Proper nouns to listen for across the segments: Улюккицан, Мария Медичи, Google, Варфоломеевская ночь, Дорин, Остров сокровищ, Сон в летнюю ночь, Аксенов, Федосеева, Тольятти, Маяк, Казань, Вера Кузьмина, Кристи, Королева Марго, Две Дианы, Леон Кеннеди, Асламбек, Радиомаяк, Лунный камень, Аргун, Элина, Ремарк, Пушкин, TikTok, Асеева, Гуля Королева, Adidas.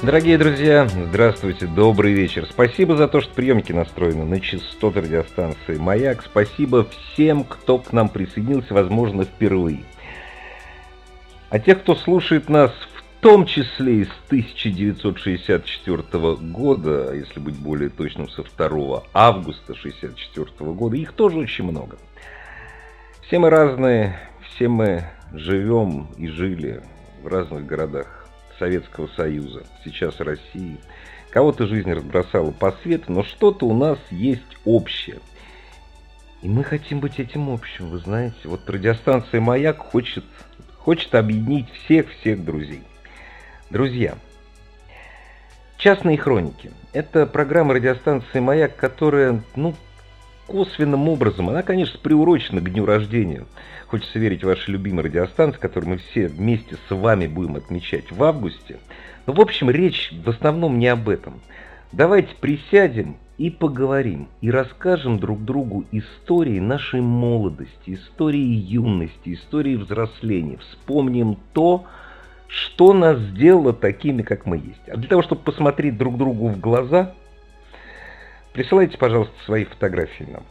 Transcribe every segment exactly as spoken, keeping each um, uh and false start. Дорогие друзья, здравствуйте, добрый вечер. Спасибо за то, что приемники настроены на частоты радиостанции «Маяк». Спасибо всем, кто к нам присоединился, возможно, впервые. А тех, кто слушает нас в том числе из тысяча девятьсот шестьдесят четвёртого года, если быть более точным, со второго августа тысяча девятьсот шестьдесят четвёртого года, их тоже очень много. Все мы разные, все мы живем и жили в разных городах Советского Союза, сейчас России. Кого-то жизнь разбросала по свету, но что-то у нас есть общее. И мы хотим быть этим общим, вы знаете. Вот радиостанция «Маяк» хочет, хочет объединить всех-всех друзей. Друзья, «Частные хроники» — это программа радиостанции «Маяк», которая, ну, косвенным образом, она, конечно, приурочена к дню рождения. Хочется верить в ваши любимые радиостанции, которые мы все вместе с вами будем отмечать в августе. Но, в общем, речь в основном не об этом. Давайте присядем и поговорим, и расскажем друг другу истории нашей молодости, истории юности, истории взросления. Вспомним то, что нас сделало такими, как мы есть. А для того, чтобы посмотреть друг другу в глаза, присылайте, пожалуйста, свои фотографии нам.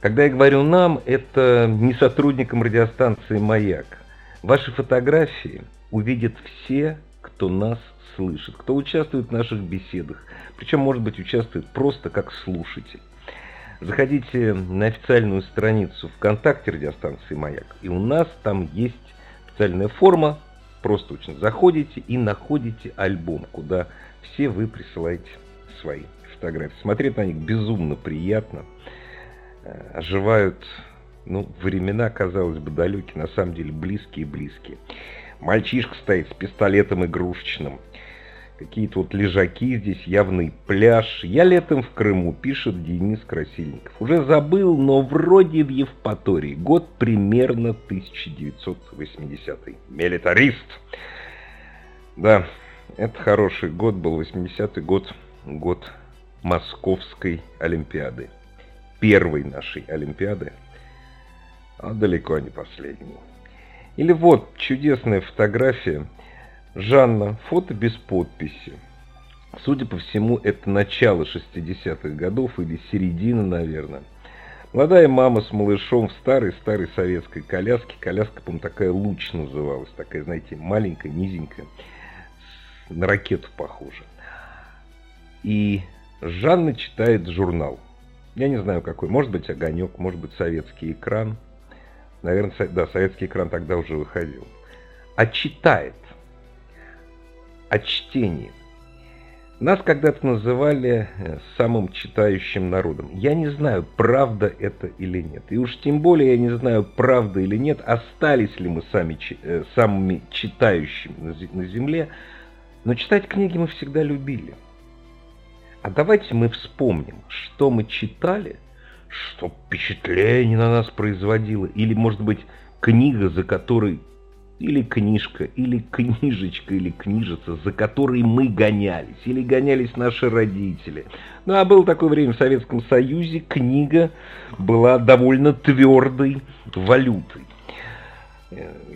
Когда я говорю «нам», это не сотрудникам радиостанции «Маяк». Ваши фотографии увидят все, кто нас слышит, кто участвует в наших беседах. Причем, может быть, участвует просто как слушатель. Заходите на официальную страницу ВКонтакте радиостанции «Маяк». И у нас там есть специальная форма. Просто очень заходите и находите альбом, куда все вы присылаете свои фотографии. Смотреть на них безумно приятно. Оживают, ну, времена, казалось бы, далекие, на самом деле близкие-близкие. Мальчишка стоит с пистолетом игрушечным. Какие-то вот лежаки здесь, явный пляж. Я летом в Крыму, пишет Денис Красильников. Уже забыл, но вроде в Евпатории. Год примерно тысяча девятьсот восьмидесятый. Милитарист! Да, это хороший год был, восьмидесятый год, год Московской Олимпиады. Первой нашей Олимпиады, а далеко не последней. Или вот чудесная фотография. Жанна. Фото без подписи. Судя по всему, это начало шестидесятых годов или середина, наверное. Молодая мама с малышом в старой-старой советской коляске. Коляска, по-моему, такая «Луч» называлась. Такая, знаете, маленькая, низенькая. На ракету похожа. И Жанна читает журнал. Я не знаю, какой. Может быть, «Огонёк», может быть, «Советский экран». Наверное, да, «Советский экран» тогда уже выходил. А читает. О чтении. Нас когда-то называли самым читающим народом. Я не знаю, правда это или нет. И уж тем более я не знаю, правда или нет, остались ли мы сами, самыми читающими на земле. Но читать книги мы всегда любили. А давайте мы вспомним, что мы читали, что впечатление на нас производило, или, может быть, книга, за которой, или книжка, или книжечка, или книжица, за которой мы гонялись, или гонялись наши родители. Ну, а было такое время в Советском Союзе, книга была довольно твердой валютой.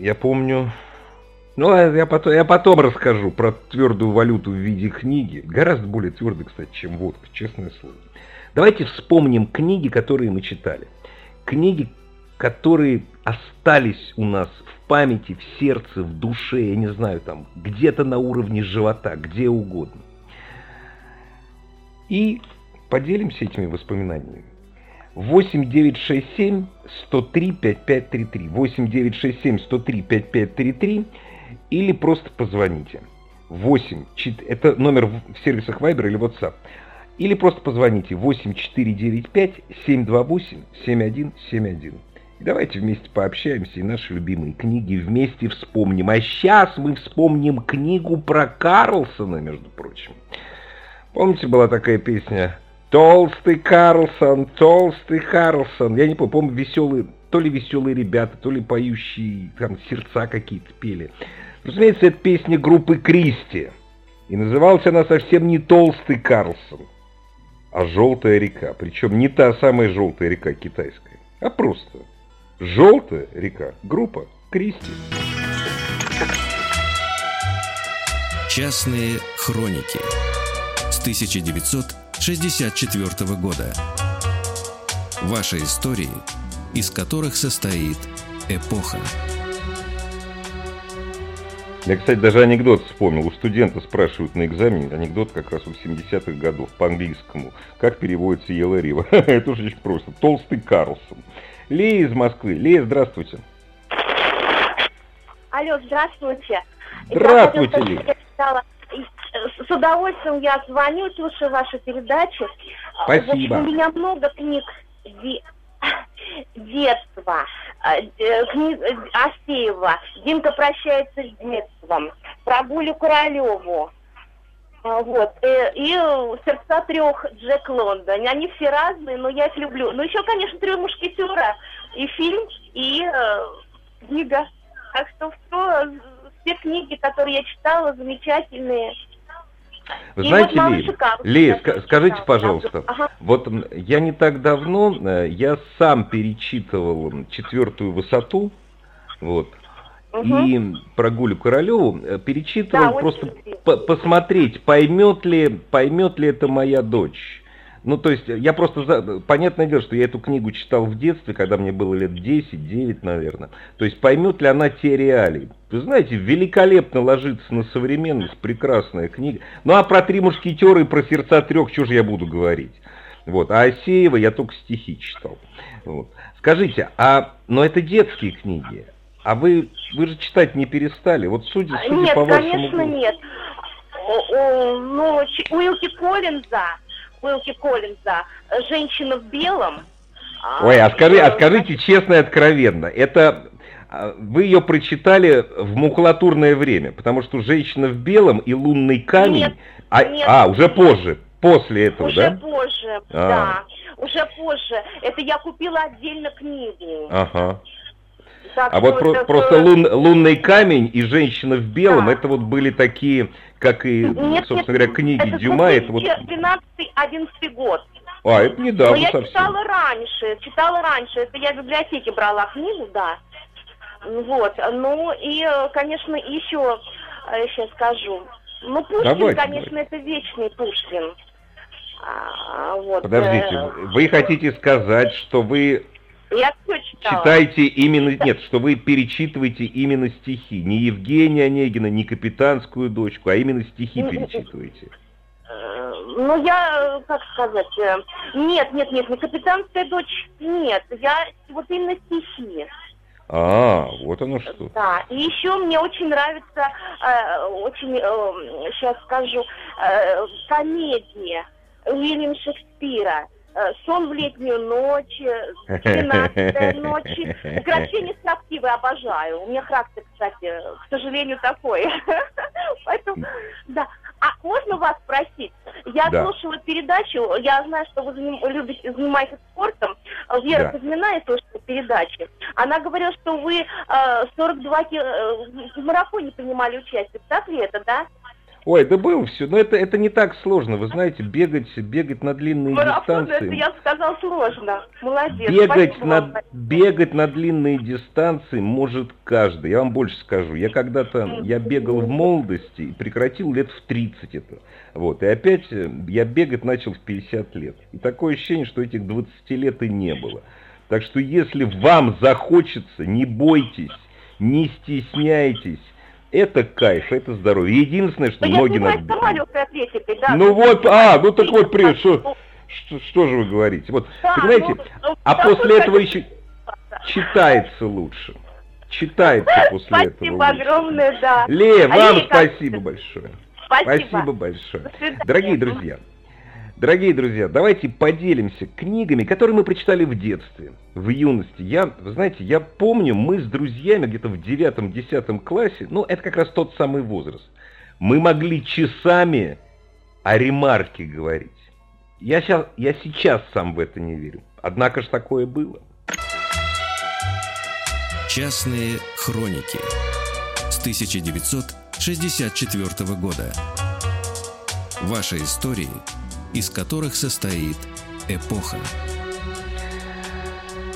Я помню... Ну, я потом, я потом расскажу про твердую валюту в виде книги. Гораздо более твердой, кстати, чем водка, честное слово. Давайте вспомним книги, которые мы читали. Книги, которые остались у нас в памяти, в сердце, в душе, я не знаю, там, где-то на уровне живота, где угодно. И поделимся этими воспоминаниями. восемь девять шесть семь сто три пятьдесят пять тридцать три. восемь девять шесть семь сто три пятьдесят пять тридцать три. Или просто позвоните. восемь, четыре, это номер в сервисах Viber или WhatsApp. Или просто позвоните восемь четыре девять пять семь два восемь семь один семь один. Давайте вместе пообщаемся и наши любимые книги вместе вспомним. А сейчас мы вспомним книгу про Карлсона, между прочим. Помните, была такая песня? Толстый Карлсон, толстый Карлсон. Я не помню, помню, веселые, то ли веселые ребята, то ли поющие там сердца какие-то пели. Разумеется, это песня группы Кристи. И называлась она совсем не «Толстый Карлсон», а «Желтая река». Причем не та самая «Желтая река» китайская, а просто «Желтая река», группа Кристи. Частные хроники с тысяча девятьсот шестьдесят четвёртого года. Ваши истории, из которых состоит эпоха. Я, кстати, даже анекдот вспомнил. У студента спрашивают на экзамене анекдот как раз у семидесятых годов по английскому. Как переводится Ела Рива? Это уже очень просто. Толстый Карлсон. Лея из Москвы. Лея, здравствуйте. Алло, здравствуйте. Здравствуйте, Лея. С удовольствием я звоню, слушаю вашу передачу. Спасибо. У меня много книг детства. Асеева. Динка прощается с детством. Про Булю Королеву. Вот. И, и «Сердца трех» Джек Лондон. Они все разные, но я их люблю. Ну, еще, конечно, «Три мушкетера» и фильм, и э, книга. Так что все, все книги, которые я читала, замечательные. Вы знаете, Лея, Лея, скажите, пожалуйста, ага. Вот я не так давно, я сам перечитывал «Четвертую высоту», вот, угу. И про Гулю Королеву перечитывал, да, просто по- посмотреть, поймет ли, поймет ли это моя дочь. Ну, то есть, я просто, за... понятное дело, что я эту книгу читал в детстве, когда мне было лет десять-девять, наверное. То есть, поймет ли она те реалии. Вы знаете, великолепно ложится на современность, прекрасная книга. Ну, а про «Три мушкетера» и про «Сердца трех» чего же я буду говорить? Вот. А Асеева я только стихи читал. Вот. Скажите, а, но это детские книги, а вы, вы же читать не перестали? Вот судя, судя нет, по вашему... Нет, конечно, нет. Ну, Уилки Коллинза... Уилки Коллинза, «Женщина в белом». Ой, а, скажи, а скажите честно и откровенно, это вы ее прочитали в макулатурное время, потому что «Женщина в белом» и «Лунный камень». Нет, а, нет, а, уже позже, после этого, уже да? Уже позже, а. да. Уже позже. Это я купила отдельно книгу. Ага. Так, а вот про- это... просто лун, «Лунный камень» и «Женщина в белом», да. Это вот были такие, как и, нет, собственно нет, говоря, книги это Дюма. Это вот... двенадцатый одиннадцатый год. А, это недавно совсем. Но я читала раньше, читала раньше. Это я в библиотеке брала книгу, да. Вот, ну и, конечно, еще, сейчас скажу. Ну, Пушкин, давайте, конечно, давайте. Это вечный Пушкин. А, вот. Подождите, вы хотите сказать, что вы... Я все читала. Читайте именно... Нет, что вы перечитываете именно стихи. Не Евгения Онегина, не «Капитанскую дочку», а именно стихи перечитываете. Ну, я, как сказать... Нет, нет, нет, не «Капитанская дочь», нет. Я вот именно стихи. А, вот оно что. Да, и еще мне очень нравится, очень, сейчас скажу, комедия Уильяма Шекспира. «Сон в летнюю ночь», «Двенадцатая ночь», «Украшение строптивой» обожаю. У меня характер, кстати, к сожалению, такой. Поэтому, да. А можно вас спросить? Я да. слушала передачу, я знаю, что вы заним, любите, занимаетесь спортом. Вера да. Кузьмина, я слушала передачи. Она говорила, что вы э, сорок два ки... в марафоне принимали участие. Так ли это, да? Ой, да было все, но это, это не так сложно, вы знаете, бегать, бегать на длинные марафон, дистанции. Это я сказал сложно, молодец. Бегать на, бегать на длинные дистанции может каждый, я вам больше скажу. Я когда-то, я бегал в молодости и прекратил лет в тридцать это. Вот, и опять я бегать начал в пятьдесят лет. И такое ощущение, что этих двадцати лет и не было. Так что если вам захочется, не бойтесь, не стесняйтесь. Это кайф, это здоровье. Единственное, что но ноги надо... Да, ну вот, а, ну так вот, при... что, что, что же вы говорите? Вот, да, понимаете, ну, а ну, после этого хочу... еще читается лучше. Читается после спасибо этого Спасибо огромное, лучше. Да. Лея, а вам спасибо большое. Спасибо, спасибо большое. Дорогие друзья, Дорогие друзья, давайте поделимся книгами, которые мы прочитали в детстве, в юности. Я, вы знаете, я помню, мы с друзьями где-то в девятом-десятом классе, ну, это как раз тот самый возраст, мы могли часами о ремарке говорить. Я сейчас, я сейчас сам в это не верю. Однако ж такое было. Частные хроники с тысяча девятьсот шестьдесят четвёртого года. Ваши истории, из которых состоит эпоха.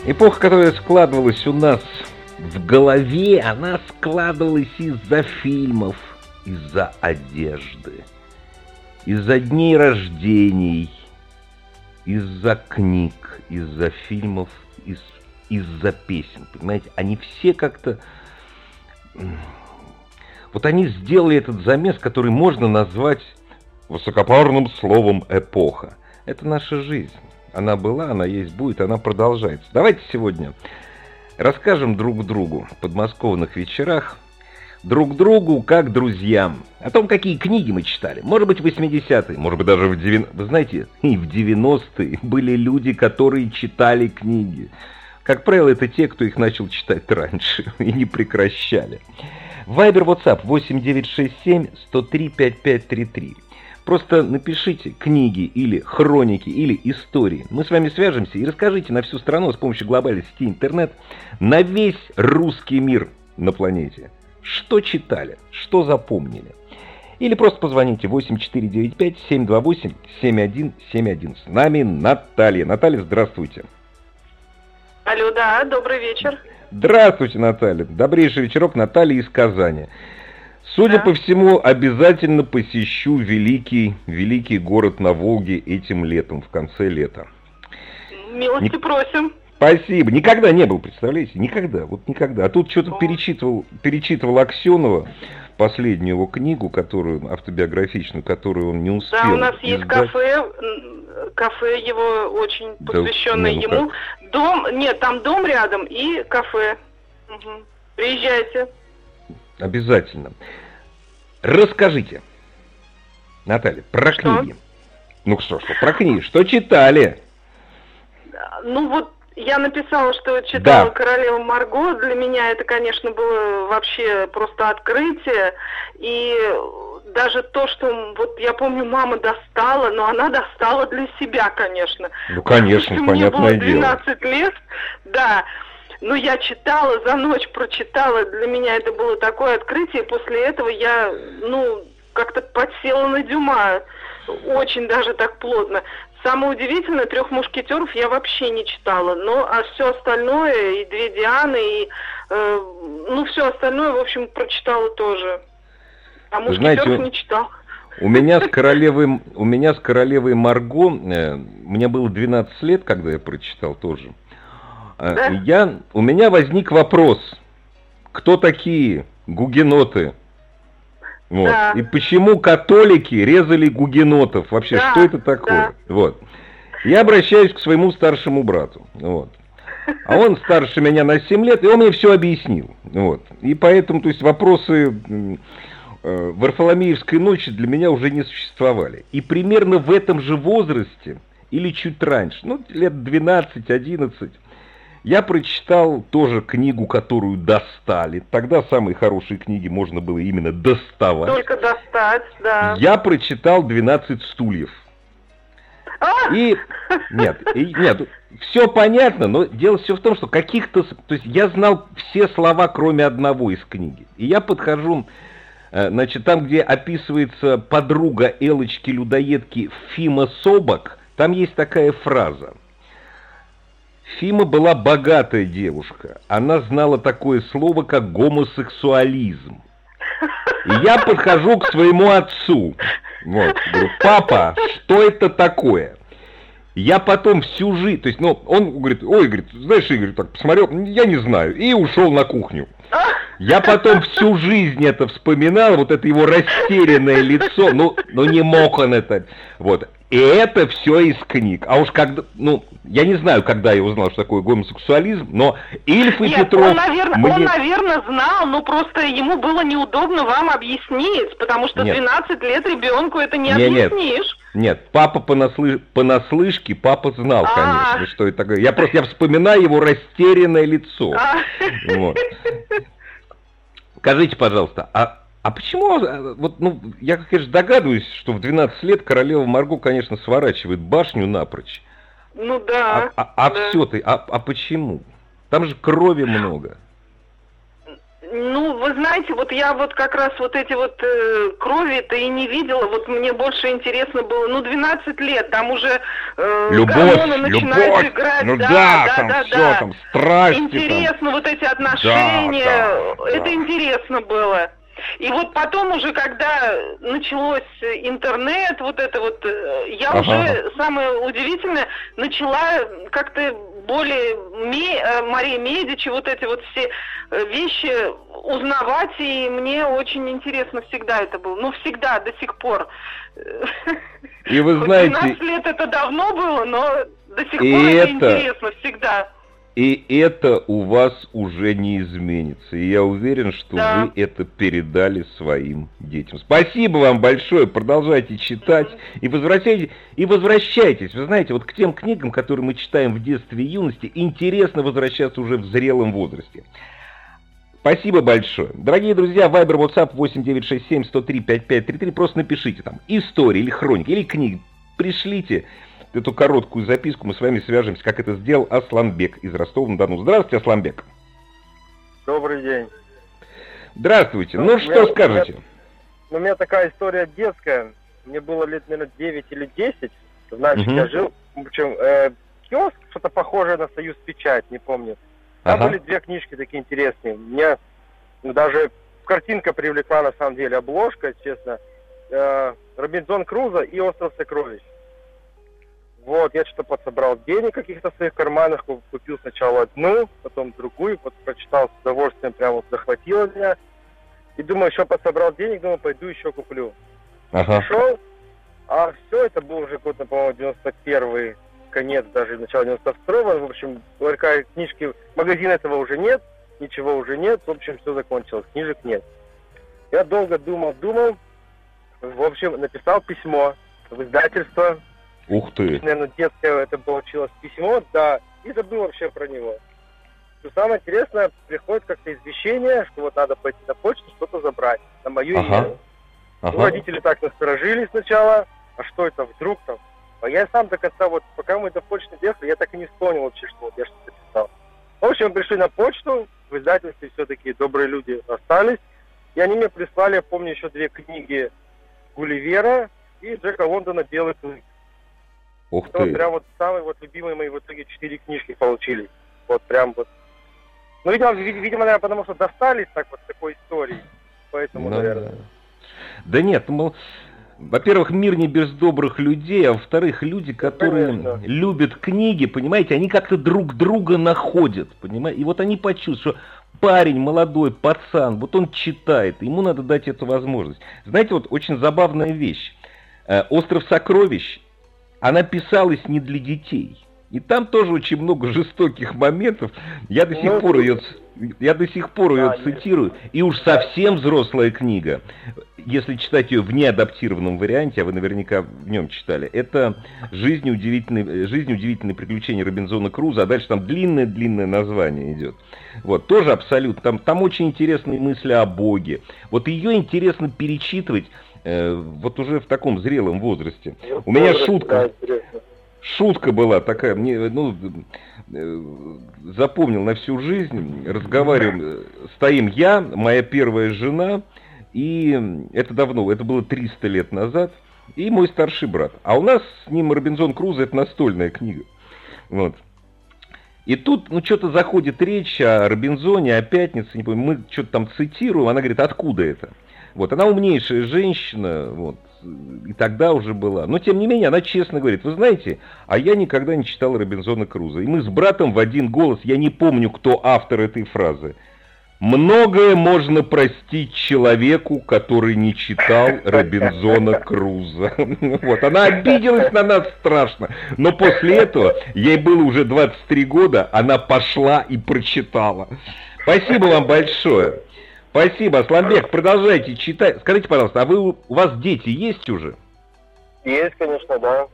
Эпоха, которая складывалась у нас в голове, она складывалась из-за фильмов, из-за одежды, из-за дней рождений, из-за книг, из-за фильмов, из, из-за песен. Понимаете, они все как-то... Вот они сделали этот замес, который можно назвать высокопарным словом «эпоха». Это наша жизнь. Она была, она есть, будет, она продолжается. Давайте сегодня расскажем друг другу в подмосковных вечерах, друг другу как друзьям, о том, какие книги мы читали. Может быть, в восьмидесятые, может быть, даже в девяностые. Вы знаете, и в девяностые были люди, которые читали книги. Как правило, это те, кто их начал читать раньше и не прекращали. Вайбер, WhatsApp восемь девять шесть семь сто три пятьдесят пять тридцать три. Просто напишите книги или хроники, или истории. Мы с вами свяжемся и расскажите на всю страну с помощью глобальной сети интернет, на весь русский мир на планете, что читали, что запомнили. Или просто позвоните восемь четыре девять пять семь два восемь семь один семь один. С нами Наталья. Наталья, здравствуйте. Алло, да, добрый вечер. Здравствуйте, Наталья. Добрейший вечерок. Наталья из Казани. Судя да. по всему, обязательно посещу великий, великий город на Волге этим летом, в конце лета. Милости Ник... просим. Спасибо. Никогда не был, представляете? Никогда, вот никогда. А тут что-то перечитывал, перечитывал Аксенова, последнюю его книгу, которую, автобиографичную, которую он не успел. Да, у нас издать. Есть кафе, кафе его очень посвященное да, ну, ему. Как? Дом, нет, там дом рядом и кафе. Угу. Приезжайте. Обязательно. Расскажите, Наталья, про что? Книги. Ну что, что, про книги, что читали? Ну вот я написала, что читала да. «Королеву Марго». Для меня это, конечно, было вообще просто открытие. И даже то, что, вот я помню, мама достала, но она достала для себя, конечно. Ну, конечно, понятное дело. Мне было двенадцать лет, да. Ну, я читала, за ночь прочитала, для меня это было такое открытие, после этого я, ну, как-то подсела на Дюма, очень даже так плотно. Самое удивительное, «Трех мушкетеров» я вообще не читала, но а все остальное, и «Две Дианы», и, э, ну, все остальное, в общем, прочитала тоже, а «Мушкетеров» Знаете, не читала. У меня с королевой, у меня с королевой Марго, мне было двенадцать лет, когда я прочитал тоже. Да? Я, у меня возник вопрос, кто такие гугеноты? Вот. Да. И почему католики резали гугенотов? Вообще, да, что это такое? Да. Вот. Я обращаюсь к своему старшему брату. Вот. А он старше меня на семь лет, и он мне все объяснил. Вот. И поэтому, то есть, вопросы э, Варфоломеевской ночи для меня уже не существовали. И примерно в этом же возрасте, или чуть раньше, ну, лет двенадцать-одиннадцать, я прочитал тоже книгу, которую достали. Тогда самые хорошие книги можно было именно доставать. Только достать, да. Я прочитал «двенадцать стульев». А! И нет, и, нет, все понятно, но дело все в том, что каких-то... То есть я знал все слова, кроме одного из книги. И я подхожу, значит, там, где описывается подруга Элочки-людоедки Фима Собак, там есть такая фраза. Фима была богатая девушка. Она знала такое слово, как гомосексуализм. И я подхожу к своему отцу. Вот. Говорю, папа, что это такое? Я потом всю жизнь... То есть, ну, он говорит, ой, говорит, знаешь, Игорь, так посмотрел, я не знаю. И ушел на кухню. Я потом всю жизнь это вспоминал, вот это его растерянное лицо. Ну, ну не мог он это... Вот. И это все из книг. А уж когда, ну, я не знаю, когда я узнал, что такое гомосексуализм, но Ильф и Нет, Петров... Он, наверное, мне... он, наверное, знал, но просто ему было неудобно вам объяснить, потому что нет. двенадцать лет ребенку это не, не объяснишь. Нет. Нет, папа понаслы... понаслышке, папа знал, А-а-а. конечно, что это такое. Я просто я вспоминаю его растерянное лицо. Вот. Скажите, пожалуйста, а, а почему, вот, ну, я, конечно, догадываюсь, что в двенадцать лет королева Марго, конечно, сворачивает башню напрочь. Ну да. А, а, а да. все-таки, а, а почему? Там же крови много. Ну, вы знаете, вот я вот как раз вот эти вот э, крови-то и не видела, вот мне больше интересно было, ну, двенадцать лет, там уже э, любовь, любовь, играть, ну да, да, да там да, все, да. там страсти. Интересно, там. вот эти отношения, да, да, это да. интересно было. И вот потом уже, когда началось интернет, вот это вот, я ага. уже, самое удивительное, начала как-то более ме, Мария Медичи, вот эти вот все вещи узнавать, и мне очень интересно всегда это было. Ну, всегда, до сих пор. И вы знаете... двенадцать лет это давно было, но до сих пор это интересно, всегда. И это у вас уже не изменится. И я уверен, что да. вы это передали своим детям. Спасибо вам большое. Продолжайте читать. Mm-hmm. И возвращайтесь. И возвращайтесь. Вы знаете, вот к тем книгам, которые мы читаем в детстве и юности, интересно возвращаться уже в зрелом возрасте. Спасибо большое. Дорогие друзья, Вайбер, WhatsApp восемь девятьсот шестьдесят семь сто три пятьдесят пять тридцать три. Просто напишите там истории или хроники, или книги. Пришлите эту короткую записку, мы с вами свяжемся, как это сделал Асламбек из Ростова-на-Дону. Здравствуйте, Асламбек. Добрый день. Здравствуйте. Ну, ну что меня, скажете? У меня, ну, у меня такая история детская. Мне было лет, наверное, девять или десять. Значит, угу. я жил, в общем, э, киоск, что-то похожее на «Союз Печать», не помню. Там ага. были две книжки такие интересные. Меня даже картинка привлекла, на самом деле, обложка, честно. Э, «Робинзон Крузо» и «Остров сокровищ». Вот, я что-то подсобрал денег каких-то в своих карманах, купил сначала одну, потом другую, вот прочитал с удовольствием, прям вот захватило меня. И думаю, еще подсобрал денег, думаю, пойду еще куплю. Ага. Пошел, а все, это был уже год, по-моему, девяносто первый, конец даже, начало девяносто второго, в общем, только книжки, магазина этого уже нет, ничего уже нет, в общем, все закончилось, книжек нет. Я долго думал, думал, в общем, написал письмо в издательство. Ух ты! Наверное, детское это получилось письмо, да, и забыл вообще про него. Что самое интересное, приходит как-то извещение, что вот надо пойти на почту, что-то забрать, на мою ага. имя. Ага. Ну, родители так насторожились сначала, а что это вдруг там? А я сам до конца, вот пока мы до почты ехали, я так и не вспомнил вообще, что вот я что-то писал. В общем, пришли на почту, в издательстве все-таки добрые люди остались, и они мне прислали, я помню, еще две книги Гулливера и Джека Лондона «Белый клык». Ух ты. Прям вот самые вот любимые мои в итоге четыре книжки получились. Вот прям вот. Ну, видимо, видимо, наверное, потому что достались так вот такой истории. Поэтому, ну, наверное. Да. да нет, ну, во-первых, мир не без добрых людей, а во-вторых, люди, которые Конечно. любят книги, понимаете, они как-то друг друга находят, понимаете? И вот они почувствуют, что парень, молодой, пацан, вот он читает, ему надо дать эту возможность. Знаете, вот очень забавная вещь. «Остров сокровищ», она писалась не для детей. И там тоже очень много жестоких моментов. Я до сих пор ее, я до сих пор ее цитирую. И уж совсем взрослая книга, если читать ее в неадаптированном варианте, а вы наверняка в нем читали, это «Жизнь удивительные, жизнь удивительные приключения Робинзона Крузо», а дальше там длинное-длинное название идет. Вот, тоже абсолютно. Там, там очень интересные мысли о Боге. Вот ее интересно перечитывать вот уже в таком зрелом возрасте. Ну, у меня возраст, шутка, да, шутка была такая, мне, ну, запомнил на всю жизнь. Разговариваем, стоим я, моя первая жена, и это давно, это было триста лет назад, и мой старший брат. А у нас с ним «Робинзон Крузо» — это настольная книга. Вот. И тут, ну, что-то заходит речь о Робинзоне, о пятнице, не помню, мы что-то там цитируем, она говорит, откуда это? Вот, она умнейшая женщина, вот, и тогда уже была. Но, тем не менее, она честно говорит, вы знаете, а я никогда не читал Робинзона Крузо. И мы с братом в один голос, я не помню, кто автор этой фразы. Многое можно простить человеку, который не читал Робинзона Крузо. Вот, она обиделась на нас страшно. Но после этого, ей было уже двадцать три года, она пошла и прочитала. Спасибо вам большое. Спасибо, Асламбек, продолжайте читать. Скажите, пожалуйста, а вы, у вас дети есть уже? Есть, конечно, да.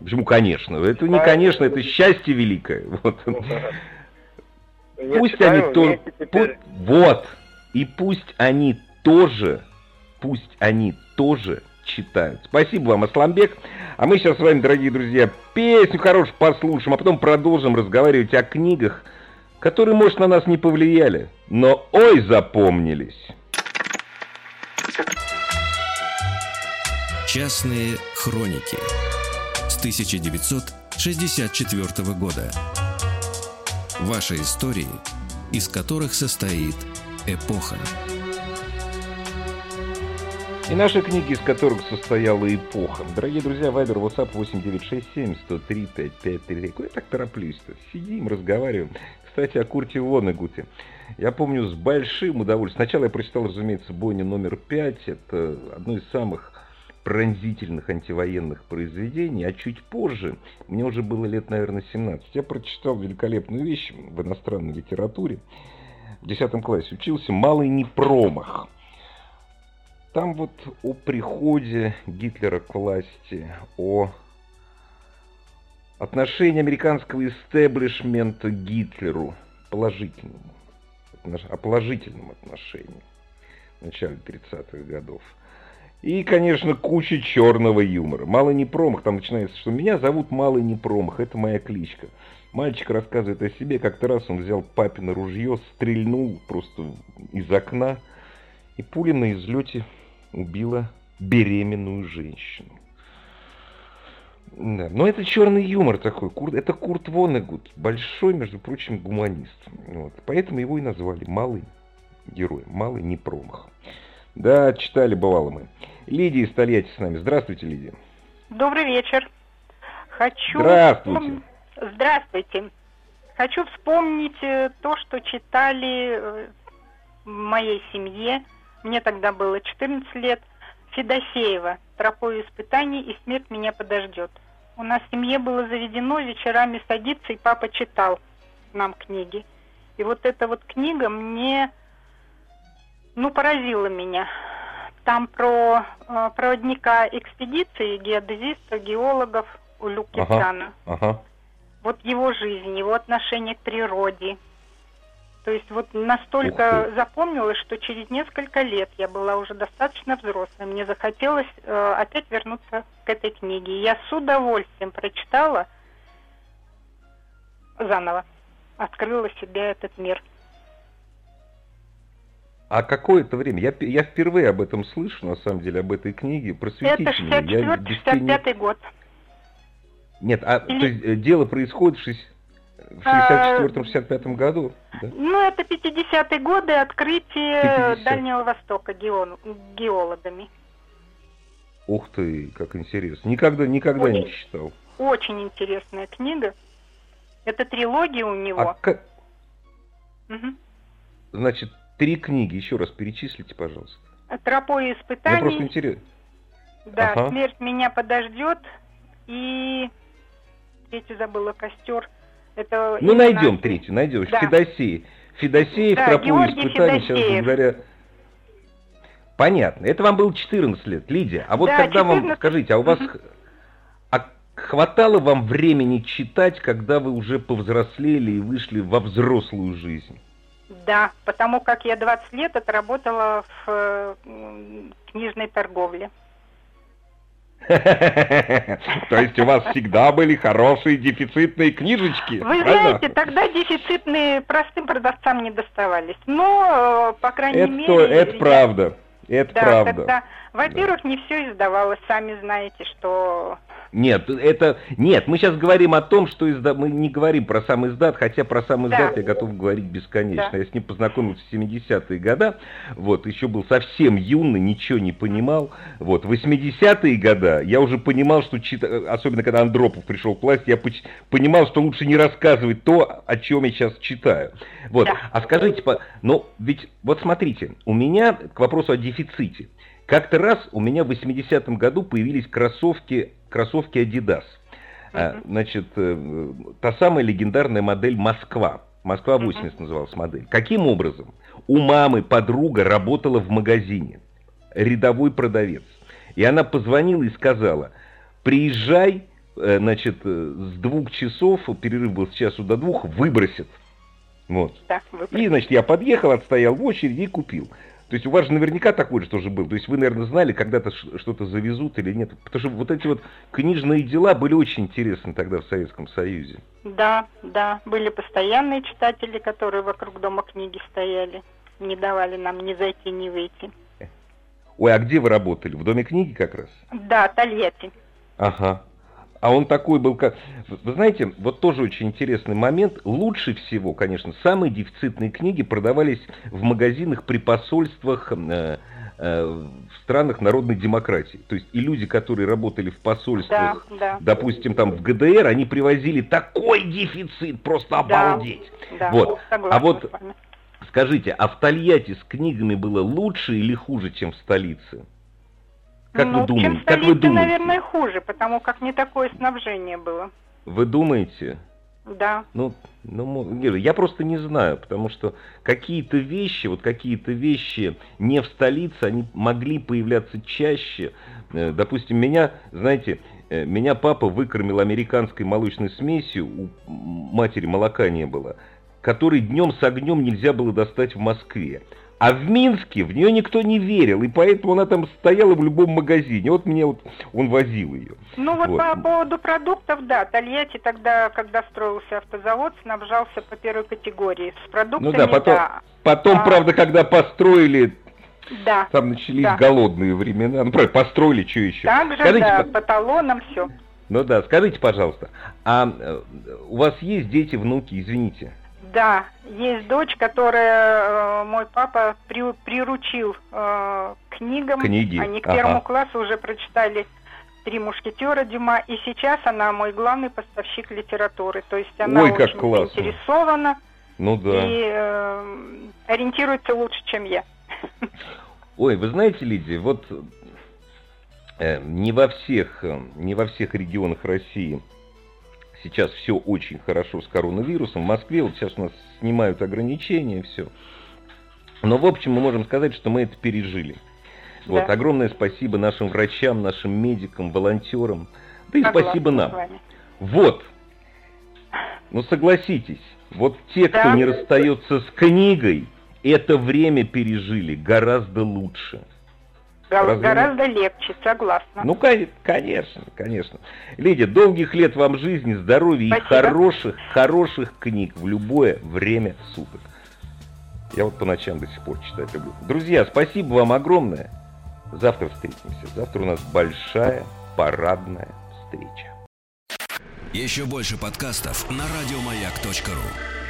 Почему, конечно? Это не конечно, это счастье великое. Вот. Пусть они тоже... Вот. И пусть они тоже, пусть они тоже читают. Спасибо вам, Асламбек. А мы сейчас с вами, дорогие друзья, песню хорошую послушаем, а потом продолжим разговаривать о книгах, которые, может, на нас не повлияли, но ой, запомнились. Частные хроники с тысяча девятьсот шестьдесят четвёртого года. Ваши истории, из которых состоит эпоха. И наши книги, из которых состояла эпоха. Дорогие друзья, Вайбер, WhatsApp восемь девятьсот шестьдесят семь сто три пятьсот пятьдесят три. Куда я так тороплюсь-то? Сидим, разговариваем. Кстати, о Курте Вонегуте. Я помню с большим удовольствием. Сначала я прочитал, разумеется, «Бойню номер пять». Это одно из самых пронзительных антивоенных произведений. А чуть позже, мне уже было лет, наверное, семнадцать, я прочитал великолепную вещь в иностранной литературе. В десятом классе учился «Малый непромах». Там вот о приходе Гитлера к власти, о отношении американского истеблишмента к Гитлеру, положительному, о положительном отношении в начале тридцатых годов. И, конечно, куча черного юмора. «Малый непромах», там начинается, что «меня зовут Малый непромах», это моя кличка. Мальчик рассказывает о себе, как-то раз он взял папино ружье, стрельнул просто из окна, и пуля на излете убила беременную женщину. Да. Но это черный юмор такой. Это Курт Вонегут, большой, между прочим, гуманист. Вот. Поэтому его и назвали «Малый герой», «Малый непромах». Да, читали, бывало мы. Лидия из Тольятти с нами. Здравствуйте, Лидия. Добрый вечер. Хочу... Здравствуйте. Здравствуйте. Хочу вспомнить то, что читали... в моей семье, мне тогда было четырнадцать лет, Федосеева, «Тропой испытаний» и «Смерть меня подождет». У нас в семье было заведено вечерами садиться, и папа читал нам книги. И вот эта вот книга мне, ну, поразила меня. Там про э, проводника экспедиции, геодезиста, геологов Улюккицана. Ага, ага. Вот его жизнь, его отношение к природе. То есть вот настолько запомнилось, что через несколько лет я была уже достаточно взрослой. Мне захотелось э, опять вернуться к этой книге. Я с удовольствием прочитала заново. Открыла себе этот мир. А какое-то время? Я, я впервые об этом слышу, на самом деле, об этой книге. Просветите меня. Это шестьдесят четвёртый шестьдесят пятый год. Нет, а Или... то есть, дело происходит в шестьдесят четвёртом шестьдесят пятом году? Да? Ну, это пятидесятые годы, открытие пятидесятые Дальнего Востока геон... геологами. Ух ты, как интересно. Никогда, никогда очень, не читал. Очень интересная книга. Это трилогия у него. А как... угу. Значит, три книги, еще раз перечислите, пожалуйста. «Тропой испытаний». Мне просто интересно. Да, ага. «Смерть меня подождет» и третью забыла, «Костер». Это ну, найдем третью, найдем. Да. Федосеев. Федосеев, да, «Тропой испытаний», сейчас благодаря... Понятно. Это вам было четырнадцать лет, Лидия. А вот да, когда четырнадцать... вам, скажите, а у вас угу. а хватало вам времени читать, когда вы уже повзрослели и вышли во взрослую жизнь? Да, потому как я двадцать лет отработала в книжной торговле. То есть у вас всегда были хорошие дефицитные книжечки? Вы знаете, тогда дефицитные простым продавцам не доставались. Но, по крайней мере... Это правда. Это правда. Во-первых, не все издавалось. Сами знаете, что... Нет, это... Нет, мы сейчас говорим о том, что изда... мы не говорим про сам издат, хотя про сам издат да. я готов говорить бесконечно. Да. Я с ним познакомился в семидесятые годы, вот, еще был совсем юный, ничего не понимал. Вот, в восьмидесятые годы я уже понимал, что, чит... особенно когда Андропов пришел к власти, я поч... понимал, что лучше не рассказывать то, о чем я сейчас читаю. Вот, да. А скажите, по... ну, ведь, вот смотрите, у меня к вопросу о дефиците. Как-то раз у меня в восьмидесятом году появились кроссовки, кроссовки Adidas. Uh-huh. Значит, та самая легендарная модель «Москва». «Москва восемьдесят» uh-huh. называлась модель. Каким образом? У мамы подруга работала в магазине, рядовой продавец. И она позвонила и сказала, приезжай, значит, с двух часов, перерыв был с часу до двух, выбросят. Вот. Да, выбросят. И, значит, я подъехал, отстоял в очереди и купил. То есть у вас же наверняка такой же тоже был. То есть вы, наверное, знали, когда-то что-то завезут или нет. Потому что вот эти вот книжные дела были очень интересны тогда в Советском Союзе. Да, да. Были постоянные читатели, которые вокруг дома книги стояли. Не давали нам ни зайти, ни выйти. Ой, а где вы работали? В Доме книги как раз? Да, Тольятти. Ага. А он такой был, как... Вы знаете, вот тоже очень интересный момент. Лучше всего, конечно, самые дефицитные книги продавались в магазинах при посольствах э, э, в странах народной демократии. То есть и люди, которые работали в посольствах, да, да. допустим, там в ГДР, они привозили такой дефицит, просто обалдеть. Да, да, вот. Согласна, а вот скажите, а в Тольятти с книгами было лучше или хуже, чем в столице? Как, ну, вы думаете? Чем в столице, как вы думаете? Наверное, хуже, потому как не такое снабжение было. Вы думаете? Да. Ну, ну, я просто не знаю, потому что какие-то вещи, вот какие-то вещи не в столице, они могли появляться чаще. Допустим, меня, знаете, меня папа выкормил американской молочной смесью, у матери молока не было, который днем с огнем нельзя было достать в Москве. А в Минске в нее никто не верил, и поэтому она там стояла в любом магазине. Вот мне вот он возил ее. Ну вот, вот. По поводу продуктов, да, Тольятти тогда, когда строился автозавод, снабжался по первой категории. С продуктами, ну да. Потом, да. потом а... правда, когда построили, да. там начались да. голодные времена. Ну, правда, построили, что еще? Также, скажите, да, по... по талонам все. Ну да, скажите, пожалуйста, а у вас есть дети, внуки, извините? Да, есть дочь, которая э, мой папа при, приручил э, книгам. Книги. Они к первому ага. классу уже прочитали «Три мушкетера» Дюма, и сейчас она мой главный поставщик литературы. То есть она Ой, очень заинтересована ну, да. и э, ориентируется лучше, чем я. Ой, вы знаете, Лидия, вот э, не во всех, не во всех регионах России... Сейчас все очень хорошо с коронавирусом. В Москве вот сейчас у нас снимают ограничения, все. Но, в общем, мы можем сказать, что мы это пережили. Да. Вот, огромное спасибо нашим врачам, нашим медикам, волонтерам. Да и Согласна спасибо нам. Вот. Ну, согласитесь, вот те, да. кто не расстается с книгой, это время пережили гораздо лучше. Разве гораздо нет? легче, согласна. Ну, конечно, конечно. Лидия, долгих лет вам жизни, здоровья Спасибо. И хороших, хороших книг в любое время суток. Я вот по ночам до сих пор читать люблю. Друзья, спасибо вам огромное. Завтра встретимся. Завтра у нас большая парадная встреча. Еще больше подкастов на радиомаяк точка ру.